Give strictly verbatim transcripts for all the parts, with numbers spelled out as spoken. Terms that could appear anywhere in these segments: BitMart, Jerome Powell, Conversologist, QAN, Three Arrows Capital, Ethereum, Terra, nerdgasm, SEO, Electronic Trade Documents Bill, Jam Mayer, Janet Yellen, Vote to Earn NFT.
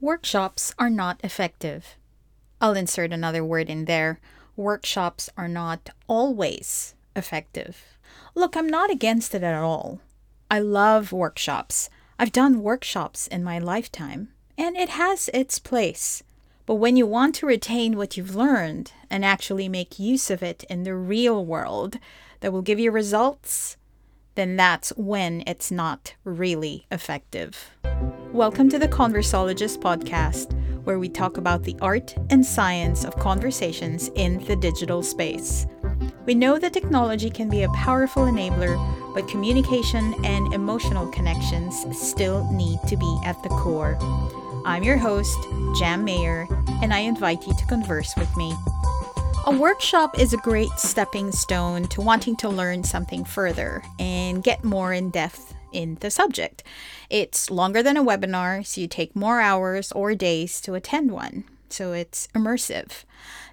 Workshops are not effective. I'll insert another word in there. Workshops are not always effective. Look, I'm not against it at all. I love workshops. I've done workshops in my lifetime, and it has its place. But when you want to retain what you've learned and actually make use of it in the real world that will give you results, then that's when it's not really effective. Welcome to the Conversologist podcast, where we talk about the art and science of conversations in the digital space. We know that technology can be a powerful enabler, but communication and emotional connections still need to be at the core. I'm your host, Jam Mayer, and I invite you to converse with me. A workshop is a great stepping stone to wanting to learn something further and get more in depth in the subject. It's longer than a webinar, so you take more hours or days to attend one. So it's immersive.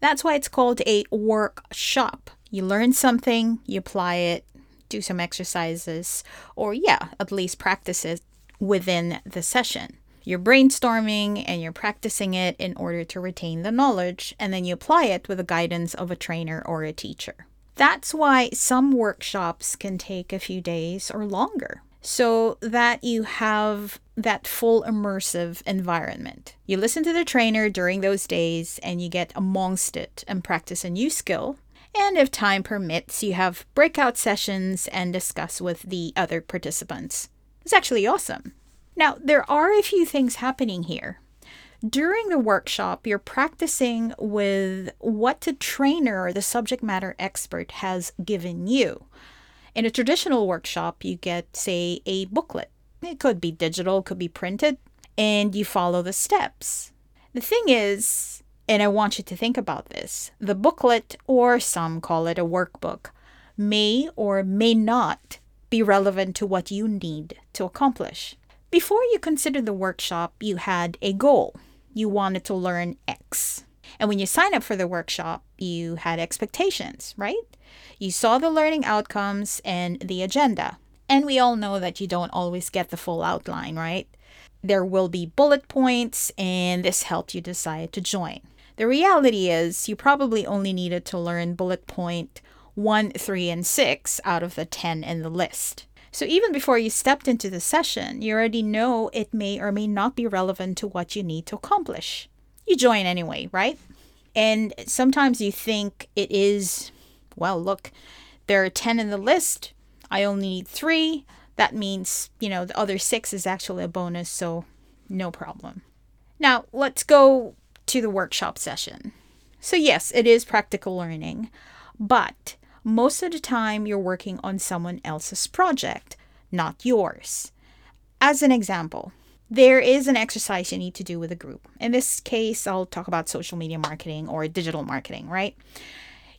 That's why it's called a workshop. You learn something, you apply it, do some exercises, or yeah, at least practice it within the session. You're brainstorming and you're practicing it in order to retain the knowledge, and then you apply it with the guidance of a trainer or a teacher. That's why some workshops can take a few days or longer, so that you have that full immersive environment. You listen to the trainer during those days and you get amongst it and practice a new skill. And if time permits, you have breakout sessions and discuss with the other participants. It's actually awesome. Now, there are a few things happening here. During the workshop, you're practicing with what the trainer or the subject matter expert has given you. In a traditional workshop, you get, say, a booklet. It could be digital, could be printed, and you follow the steps. The thing is, and I want you to think about this, the booklet, or some call it a workbook, may or may not be relevant to what you need to accomplish. Before you considered the workshop, you had a goal. You wanted to learn X. And when you sign up for the workshop, you had expectations, right? You saw the learning outcomes and the agenda. And we all know that you don't always get the full outline, right? There will be bullet points, and this helped you decide to join. The reality is you probably only needed to learn bullet point one, three, and six out of the ten in the list. So even before you stepped into the session, you already know it may or may not be relevant to what you need to accomplish. You join anyway, right? And sometimes you think it is, well, look, there are ten in the list. I only need three. That means, you know, the other six is actually a bonus, so no problem. Now, let's go to the workshop session. So yes, it is practical learning, but most of the time you're working on someone else's project, not yours. As an example, there is an exercise you need to do with a group. In this case, I'll talk about social media marketing or digital marketing, right?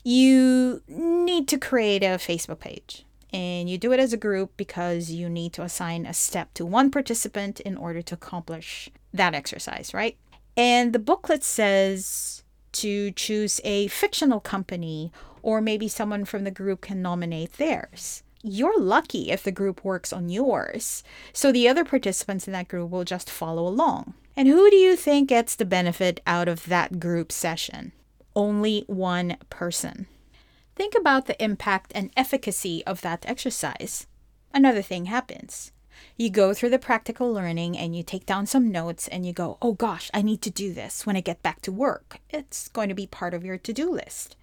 You need to create a Facebook page, and you do it as a group because you need to assign a step to one participant in order to accomplish that exercise, right? And the booklet says to choose a fictional company, or maybe someone from the group can nominate theirs. You're lucky if the group works on yours, so the other participants in that group will just follow along. And who do you think gets the benefit out of that group session? Only one person. Think about the impact and efficacy of that exercise. Another thing happens. You go through the practical learning and you take down some notes and you go, oh gosh, I need to do this when I get back to work. It's going to be part of your to-do list.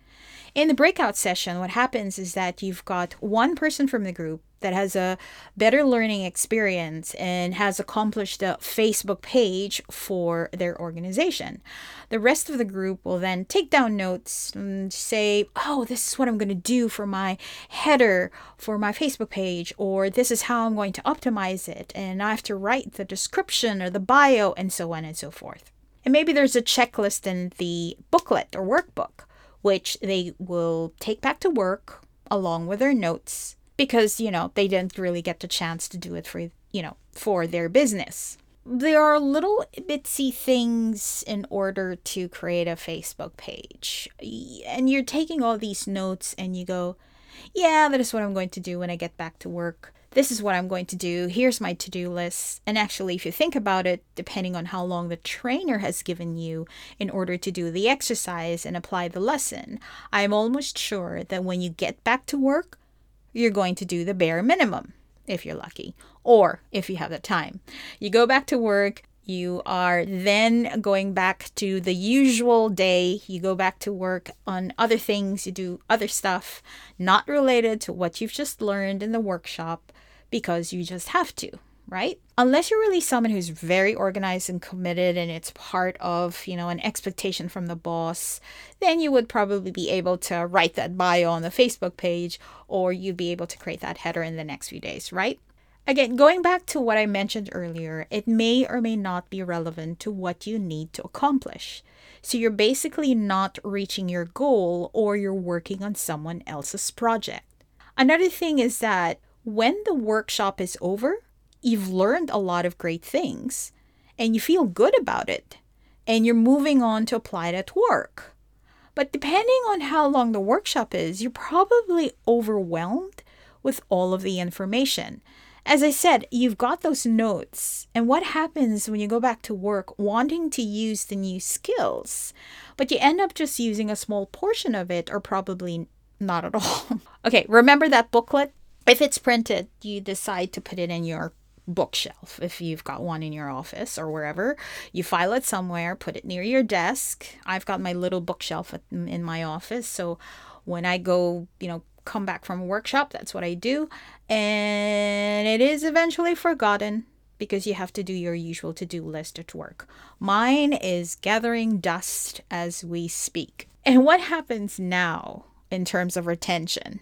In the breakout session, what happens is that you've got one person from the group that has a better learning experience and has accomplished a Facebook page for their organization. The rest of the group will then take down notes and say, oh, this is what I'm going to do for my header for my Facebook page, or this is how I'm going to optimize it, and I have to write the description or the bio, and so on and so forth. And maybe there's a checklist in the booklet or workbook, which they will take back to work along with their notes, because, you know, they didn't really get the chance to do it for, you know, for their business. There are little bitsy things in order to create a Facebook page. And you're taking all these notes and you go, yeah, that is what I'm going to do when I get back to work. this is what I'm going to do, here's my to-do list. And actually, if you think about it, depending on how long the trainer has given you in order to do the exercise and apply the lesson, I'm almost sure that when you get back to work, you're going to do the bare minimum, if you're lucky, or if you have the time. You go back to work, you are then going back to the usual day. You go back to work on other things. You do other stuff not related to what you've just learned in the workshop because you just have to, right? Unless you're really someone who's very organized and committed and it's part of, you know, an expectation from the boss, then you would probably be able to write that bio on the Facebook page, or you'd be able to create that header in the next few days, right? Again, going back to what I mentioned earlier, it may or may not be relevant to what you need to accomplish. So you're basically not reaching your goal, or you're working on someone else's project. Another thing is that when the workshop is over, you've learned a lot of great things and you feel good about it, and you're moving on to apply it at work. But depending on how long the workshop is, you're probably overwhelmed with all of the information. As I said, you've got those notes, and what happens when you go back to work wanting to use the new skills, but you end up just using a small portion of it, or probably not at all. Okay, remember that booklet? If it's printed, you decide to put it in your bookshelf if you've got one in your office or wherever. You file it somewhere, put it near your desk. I've got my little bookshelf in my office, so when I go, you know, come back from a workshop, that's what I do, and it is eventually forgotten because you have to do your usual to-do list at work. Mine is gathering dust as we speak. And what happens now in terms of retention?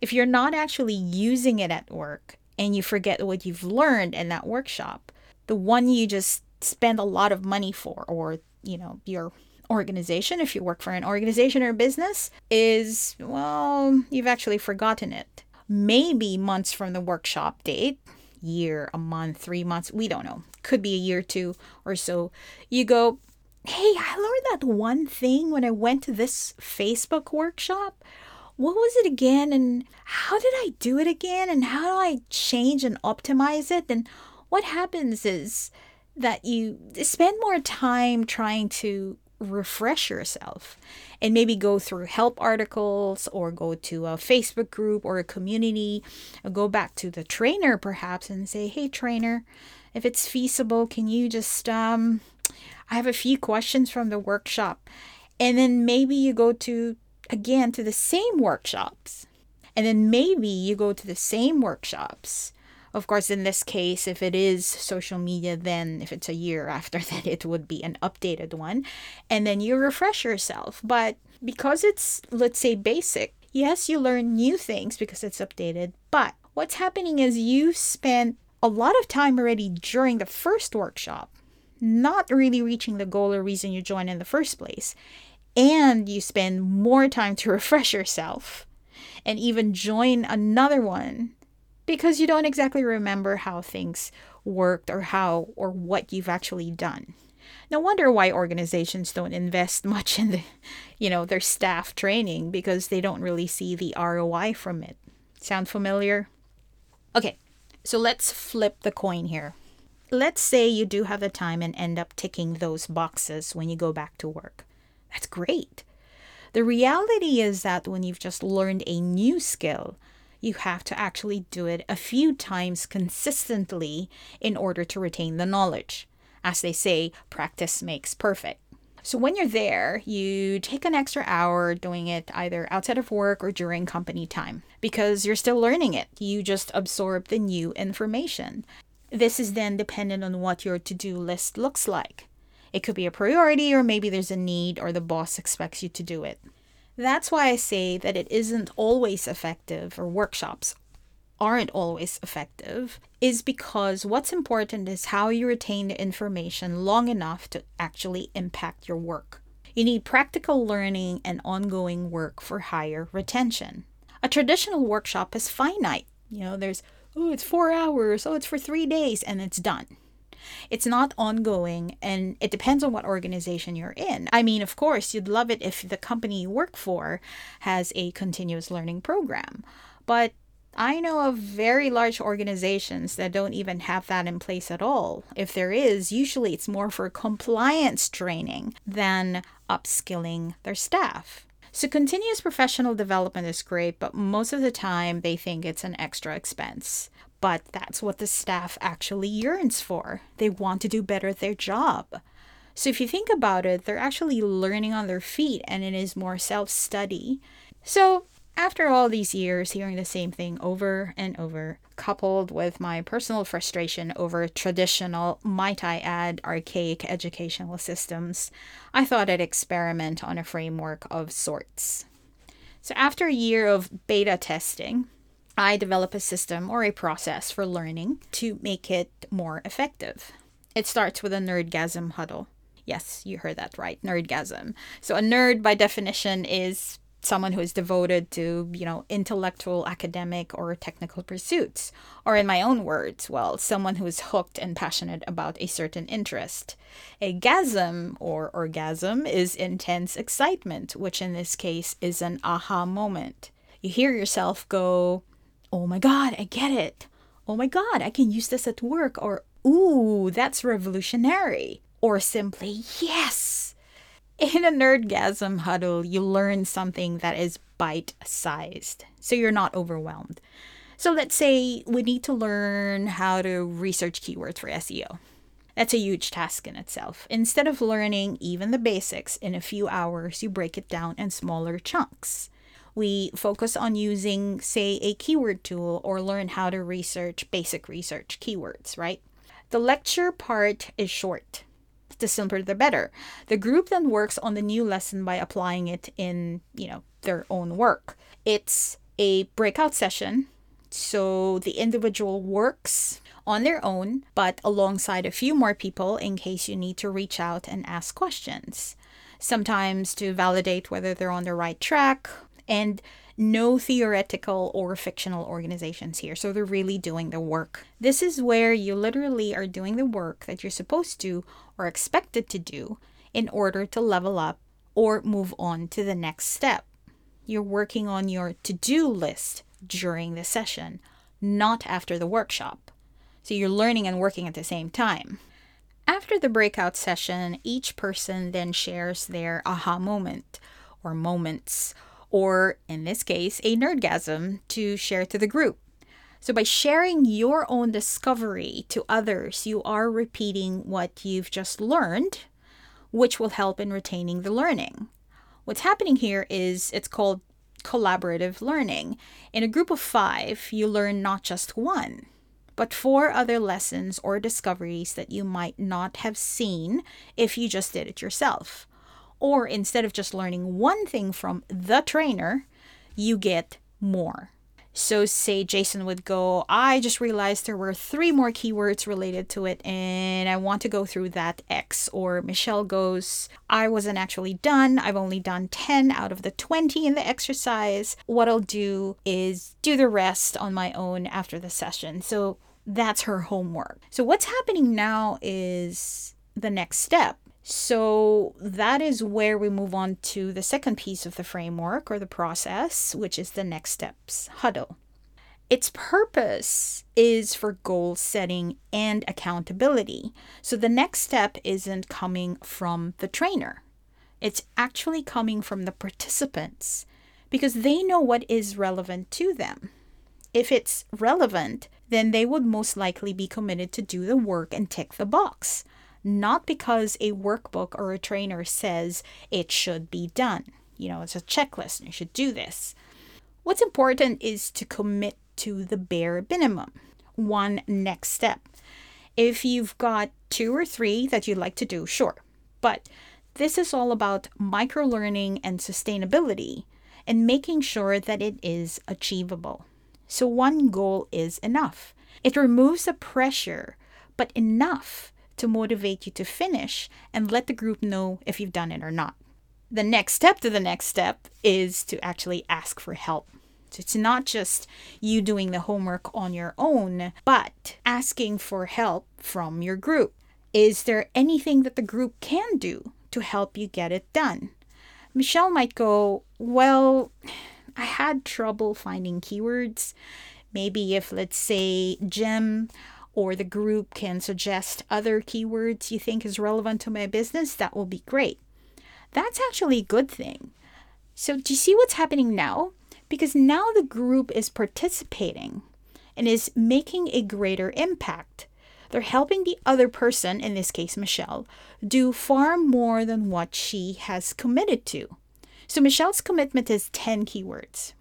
If you're not actually using it at work and you forget what you've learned in that workshop, the one you just spend a lot of money for, or, you know, your organization, if you work for an organization or a business, is, well, you've actually forgotten it. Maybe months from the workshop date, year, a month, three months, we don't know. Could be a year or two or so. You go, hey, I learned that one thing when I went to this Facebook workshop. What was it again? And how did I do it again? And how do I change and optimize it? And what happens is that you spend more time trying to refresh yourself and maybe go through help articles, or go to a Facebook group or a community, or go back to the trainer perhaps and say, hey trainer, if it's feasible, can you just um I have a few questions from the workshop. And then maybe you go to again to the same workshops, and then maybe you go to the same workshops. Of course, in this case, if it is social media, then if it's a year after that, it would be an updated one. And then you refresh yourself. But because it's, let's say, basic, yes, you learn new things because it's updated. But what's happening is you spent a lot of time already during the first workshop, not really reaching the goal or reason you joined in the first place. And you spend more time to refresh yourself and even join another one, because you don't exactly remember how things worked or how or what you've actually done. No wonder why organizations don't invest much in the, you know, their staff training, because they don't really see the R O I from it. Sound familiar? Okay, so let's flip the coin here. Let's say you do have the time and end up ticking those boxes when you go back to work. That's great. The reality is that when you've just learned a new skill, you have to actually do it a few times consistently in order to retain the knowledge. As they say, practice makes perfect. So when you're there, you take an extra hour doing it either outside of work or during company time, because you're still learning it. You just absorb the new information. This is then dependent on what your to-do list looks like. It could be a priority, or maybe there's a need, or the boss expects you to do it. That's why I say that it isn't always effective, or workshops aren't always effective, is because what's important is how you retain the information long enough to actually impact your work. You need practical learning and ongoing work for higher retention. A traditional workshop is finite. You know, there's, oh, it's four hours, oh, it's for three days, and it's done. It's not ongoing, and it depends on what organization you're in. I mean, of course, you'd love it if the company you work for has a continuous learning program, but I know of very large organizations that don't even have that in place at all. If there is, usually it's more for compliance training than upskilling their staff. So continuous professional development is great, but most of the time they think it's an extra expense. But that's what the staff actually yearns for. They want to do better at their job. So if you think about it, they're actually learning on their feet, and it is more self-study. So after all these years hearing the same thing over and over, coupled with my personal frustration over traditional, might I add, archaic educational systems, I thought I'd experiment on a framework of sorts. So after a year of beta testing, I develop a system or a process for learning to make it more effective. It starts with a nerdgasm huddle. Yes, you heard that right, nerdgasm. So a nerd by definition is someone who is devoted to, you know, intellectual, academic, or technical pursuits. Or in my own words, well, someone who is hooked and passionate about a certain interest. A gasm, or orgasm, is intense excitement, which in this case is an aha moment. You hear yourself go, oh my God, I get it. Oh my God, I can use this at work. Or, ooh, that's revolutionary. Or simply, yes. In a nerdgasm huddle, you learn something that is bite-sized, so you're not overwhelmed. So let's say we need to learn how to research keywords for S E O. That's a huge task in itself. Instead of learning even the basics in a few hours, you break it down in smaller chunks. We focus on using, say, a keyword tool or learn how to research basic research keywords, right? The lecture part is short. The simpler the better. The group then works on the new lesson by applying it in, you know, their own work. It's a breakout session, so the individual works on their own, but alongside a few more people in case you need to reach out and ask questions, sometimes to validate whether they're on the right track. And no theoretical or fictional organizations here. So they're really doing the work. This is where you literally are doing the work that you're supposed to or expected to do in order to level up or move on to the next step. You're working on your to-do list during the session, not after the workshop. So you're learning and working at the same time. After the breakout session, each person then shares their aha moment or moments, or in this case, a nerdgasm to share to the group. So by sharing your own discovery to others, you are repeating what you've just learned, which will help in retaining the learning. What's happening here is it's called collaborative learning. In a group of five, you learn not just one, but four other lessons or discoveries that you might not have seen if you just did it yourself. Or instead of just learning one thing from the trainer, you get more. So say Jason would go, I just realized there were three more keywords related to it and I want to go through that X. Or Michelle goes, I wasn't actually done. I've only done ten out of the twenty in the exercise. What I'll do is do the rest on my own after the session. So that's her homework. So what's happening now is the next step. So that is where we move on to the second piece of the framework or the process, which is the next steps huddle. Its purpose is for goal setting and accountability. So the next step isn't coming from the trainer. It's actually coming from the participants because they know what is relevant to them. If it's relevant, then they would most likely be committed to do the work and tick the box. Not because a workbook or a trainer says it should be done. You know, it's a checklist and you should do this. What's important is to commit to the bare minimum, one next step. If you've got two or three that you'd like to do, sure. But this is all about micro-learning and sustainability and making sure that it is achievable. So one goal is enough. It removes the pressure, but enough to motivate you to finish and let the group know if you've done it or not. The next step to the next step is to actually ask for help. So it's not just you doing the homework on your own, but asking for help from your group. Is there anything that the group can do to help you get it done? Michelle might go, well, I had trouble finding keywords. Maybe if, let's say, Jam or the group can suggest other keywords you think is relevant to my business, that will be great. That's actually a good thing. So do you see what's happening now? Because now the group is participating and is making a greater impact. They're helping the other person, in this case, Michelle, do far more than what she has committed to. So Michelle's commitment is ten keywords.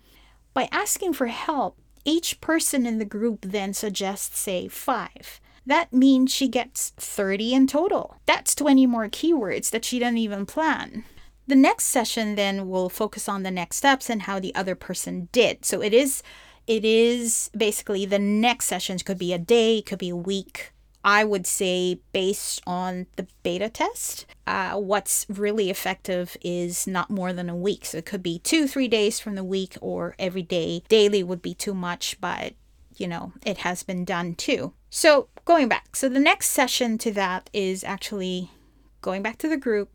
By asking for help, each person in the group then suggests, say, five. That means she gets thirty in total. That's twenty more keywords that she didn't even plan. The next session then will focus on the next steps and how the other person did. So it is, it is basically the next sessions could be a day, could be a week. I would say based on the beta test, uh, what's really effective is not more than a week. So it could be two, three days from the week or every day. Daily would be too much, but you know, it has been done too. So going back, so the next session to that is actually going back to the group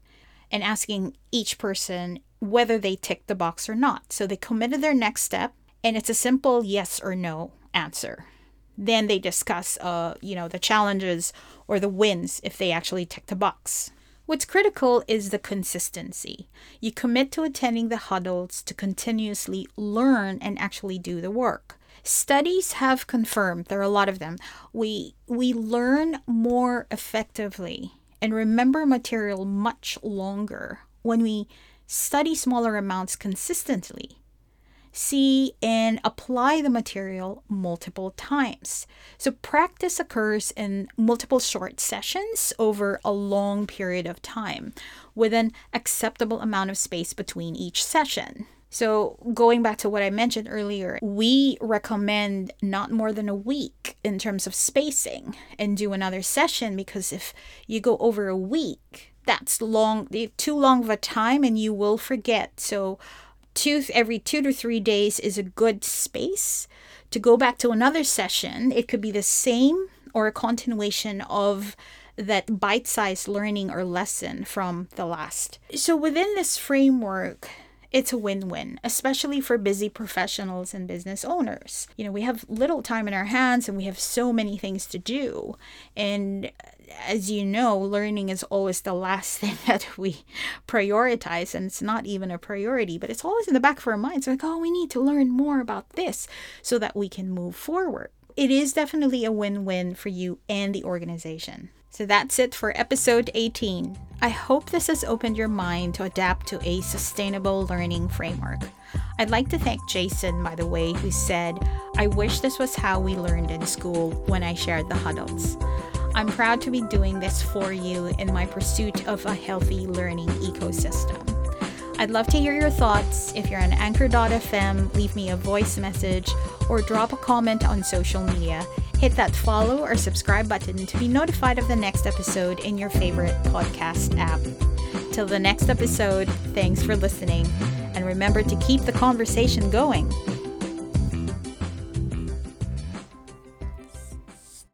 and asking each person whether they ticked the box or not. So they committed their next step, and it's a simple yes or no answer. Then they discuss, uh, you know, the challenges or the wins if they actually ticked the box. What's critical is the consistency. You commit to attending the huddles to continuously learn and actually do the work. Studies have confirmed, there are a lot of them, we we learn more effectively and remember material much longer when we study smaller amounts consistently, see and apply the material multiple times. So practice occurs in multiple short sessions over a long period of time with an acceptable amount of space between each session. So going back to what I mentioned earlier, we recommend not more than a week in terms of spacing and do another session, because if you go over a week, that's long, too long of a time and you will forget. So two, every two to three days is a good space to go back to another session. It could be the same or a continuation of that bite-sized learning or lesson from the last. So within this framework, it's a win-win, especially for busy professionals and business owners. You know, we have little time in our hands and we have so many things to do. And as you know, learning is always the last thing that we prioritize, and it's not even a priority, but it's always in the back of our minds. Like, oh, we need to learn more about this so that we can move forward. It is definitely a win-win for you and the organization. So that's it for episode eighteen. I hope this has opened your mind to adapt to a sustainable learning framework. I'd like to thank Jason, by the way, who said, "I wish this was how we learned in school when I shared the huddles." I'm proud to be doing this for you in my pursuit of a healthy learning ecosystem. I'd love to hear your thoughts. If you're on anchor dot f m, leave me a voice message or drop a comment on social media. Hit that follow or subscribe button to be notified of the next episode in your favorite podcast app. Till the next episode, thanks for listening, and remember to keep the conversation going.